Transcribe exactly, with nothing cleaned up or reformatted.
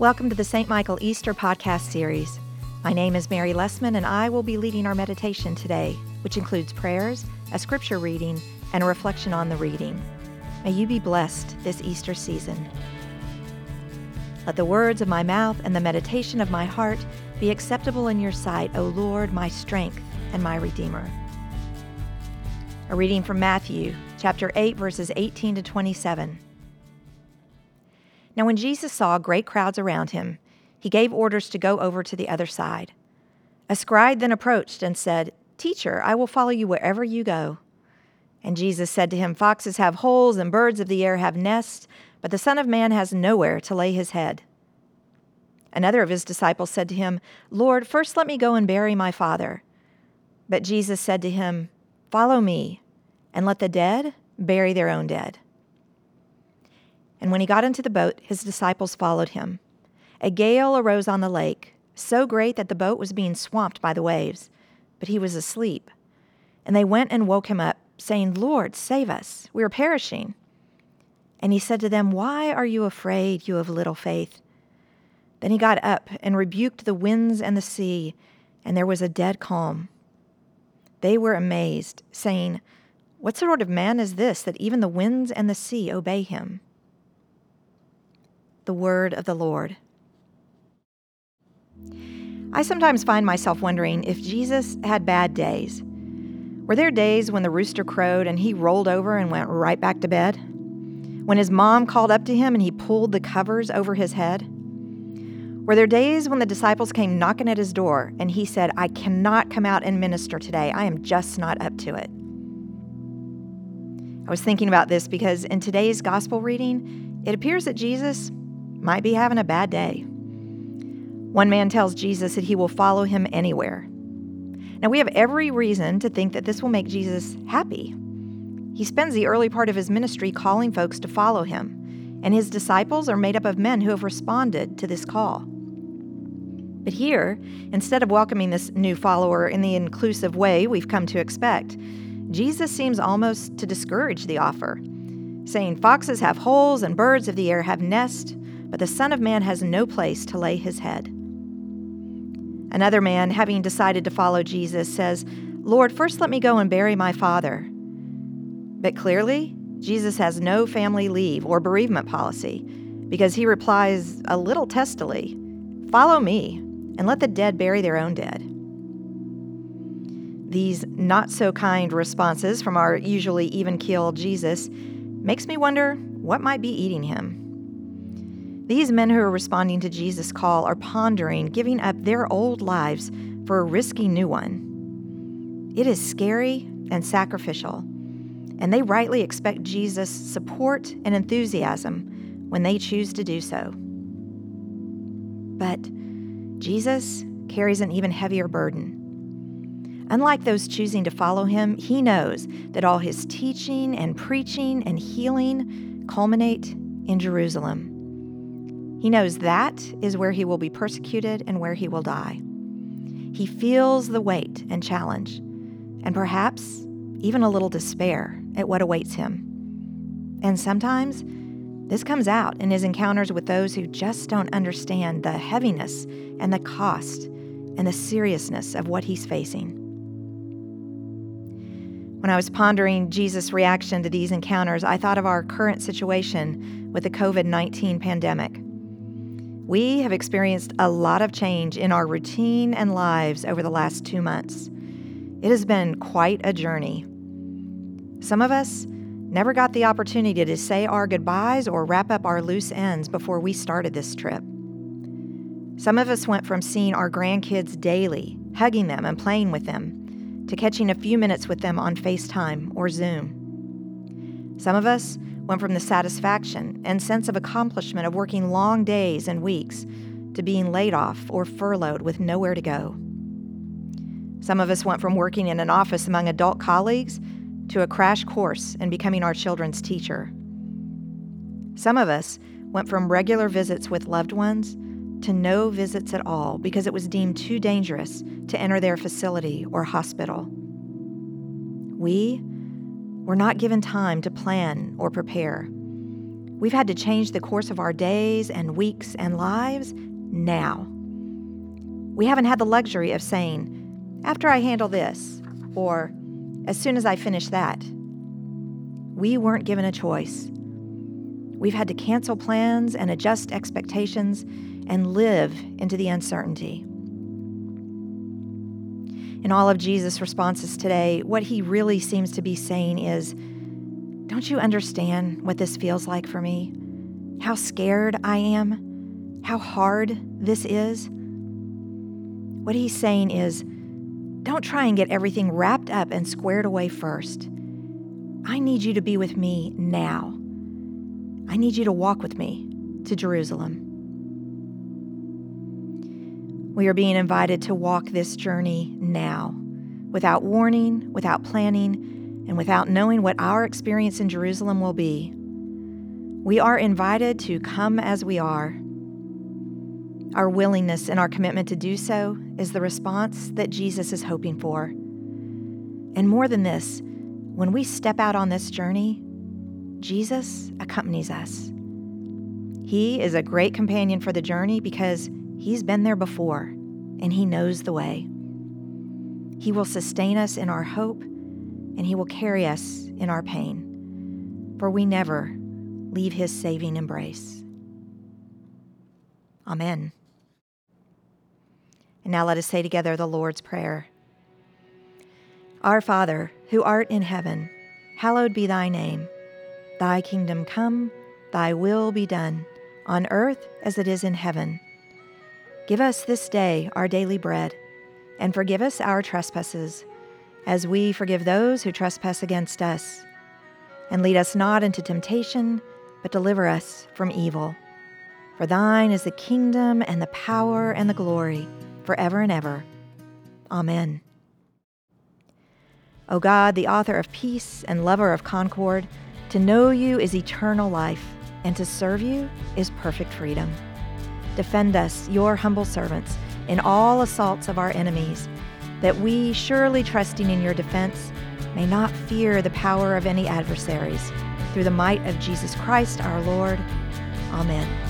Welcome to the Saint Michael Easter podcast series. My name is Mary Lessman, and I will be leading our meditation today, which includes prayers, a scripture reading, and a reflection on the reading. May you be blessed this Easter season. Let the words of my mouth and the meditation of my heart be acceptable in your sight, O Lord, my strength and my Redeemer. A reading from Matthew, chapter eight, verses eighteen to twenty-seven. Now when Jesus saw great crowds around him, he gave orders to go over to the other side. A scribe then approached and said, "Teacher, I will follow you wherever you go." And Jesus said to him, "Foxes have holes and birds of the air have nests, but the Son of Man has nowhere to lay his head." Another of his disciples said to him, "Lord, first let me go and bury my father." But Jesus said to him, "Follow me, and let the dead bury their own dead." And when he got into the boat, his disciples followed him. A gale arose on the lake, so great that the boat was being swamped by the waves, but he was asleep. And they went and woke him up, saying, "Lord, save us, we are perishing." And he said to them, "Why are you afraid, you of little faith?" Then he got up and rebuked the winds and the sea, and there was a dead calm. They were amazed, saying, "What sort of man is this, that even the winds and the sea obey him?" The word of the Lord. I sometimes find myself wondering if Jesus had bad days. Were there days when the rooster crowed and he rolled over and went right back to bed? When his mom called up to him and he pulled the covers over his head? Were there days when the disciples came knocking at his door and he said, "I cannot come out and minister today. I am just not up to it"? I was thinking about this because in today's gospel reading, it appears that Jesus might be having a bad day. One man tells Jesus that he will follow him anywhere. Now, we have every reason to think that this will make Jesus happy. He spends the early part of his ministry calling folks to follow him, and his disciples are made up of men who have responded to this call. But here, instead of welcoming this new follower in the inclusive way we've come to expect, Jesus seems almost to discourage the offer, saying, "Foxes have holes and birds of the air have nests, but the Son of Man has no place to lay his head." Another man, having decided to follow Jesus, says, "Lord, first let me go and bury my father." But clearly, Jesus has no family leave or bereavement policy, because he replies a little testily, "Follow me, and let the dead bury their own dead." These not-so-kind responses from our usually even-keeled Jesus makes me wonder what might be eating him. These men who are responding to Jesus' call are pondering giving up their old lives for a risky new one. It is scary and sacrificial, and they rightly expect Jesus' support and enthusiasm when they choose to do so. But Jesus carries an even heavier burden. Unlike those choosing to follow him, he knows that all his teaching and preaching and healing culminate in Jerusalem. He knows that is where he will be persecuted and where he will die. He feels the weight and challenge, and perhaps even a little despair at what awaits him. And sometimes this comes out in his encounters with those who just don't understand the heaviness and the cost and the seriousness of what he's facing. When I was pondering Jesus' reaction to these encounters, I thought of our current situation with the covid nineteen pandemic. We have experienced a lot of change in our routine and lives over the last two months. It has been quite a journey. Some of us never got the opportunity to say our goodbyes or wrap up our loose ends before we started this trip. Some of us went from seeing our grandkids daily, hugging them and playing with them, to catching a few minutes with them on FaceTime or Zoom. Some of us went from the satisfaction and sense of accomplishment of working long days and weeks to being laid off or furloughed with nowhere to go. Some of us went from working in an office among adult colleagues to a crash course in becoming our children's teacher. Some of us went from regular visits with loved ones to no visits at all because it was deemed too dangerous to enter their facility or hospital. We We're not given time to plan or prepare. We've had to change the course of our days and weeks and lives now. We haven't had the luxury of saying, after I handle this, or as soon as I finish that. We weren't given a choice. We've had to cancel plans and adjust expectations and live into the uncertainty. In all of Jesus' responses today, what he really seems to be saying is, don't you understand what this feels like for me? How scared I am? How hard this is? What he's saying is, don't try and get everything wrapped up and squared away first. I need you to be with me now. I need you to walk with me to Jerusalem. We are being invited to walk this journey now, without warning, without planning, and without knowing what our experience in Jerusalem will be. We are invited to come as we are. Our willingness and our commitment to do so is the response that Jesus is hoping for. And more than this, when we step out on this journey, Jesus accompanies us. He is a great companion for the journey because he's been there before, and he knows the way. He will sustain us in our hope, and he will carry us in our pain, for we never leave his saving embrace. Amen. And now let us say together the Lord's Prayer. Our Father, who art in heaven, hallowed be thy name. Thy kingdom come, thy will be done, on earth as it is in heaven. Give us this day our daily bread, and forgive us our trespasses, as we forgive those who trespass against us. And lead us not into temptation, but deliver us from evil. For thine is the kingdom and the power and the glory, forever and ever. Amen. O God, the author of peace and lover of concord, to know you is eternal life, and to serve you is perfect freedom. Defend us, your humble servants, in all assaults of our enemies, that we, surely trusting in your defense, may not fear the power of any adversaries. Through the might of Jesus Christ, our Lord. Amen.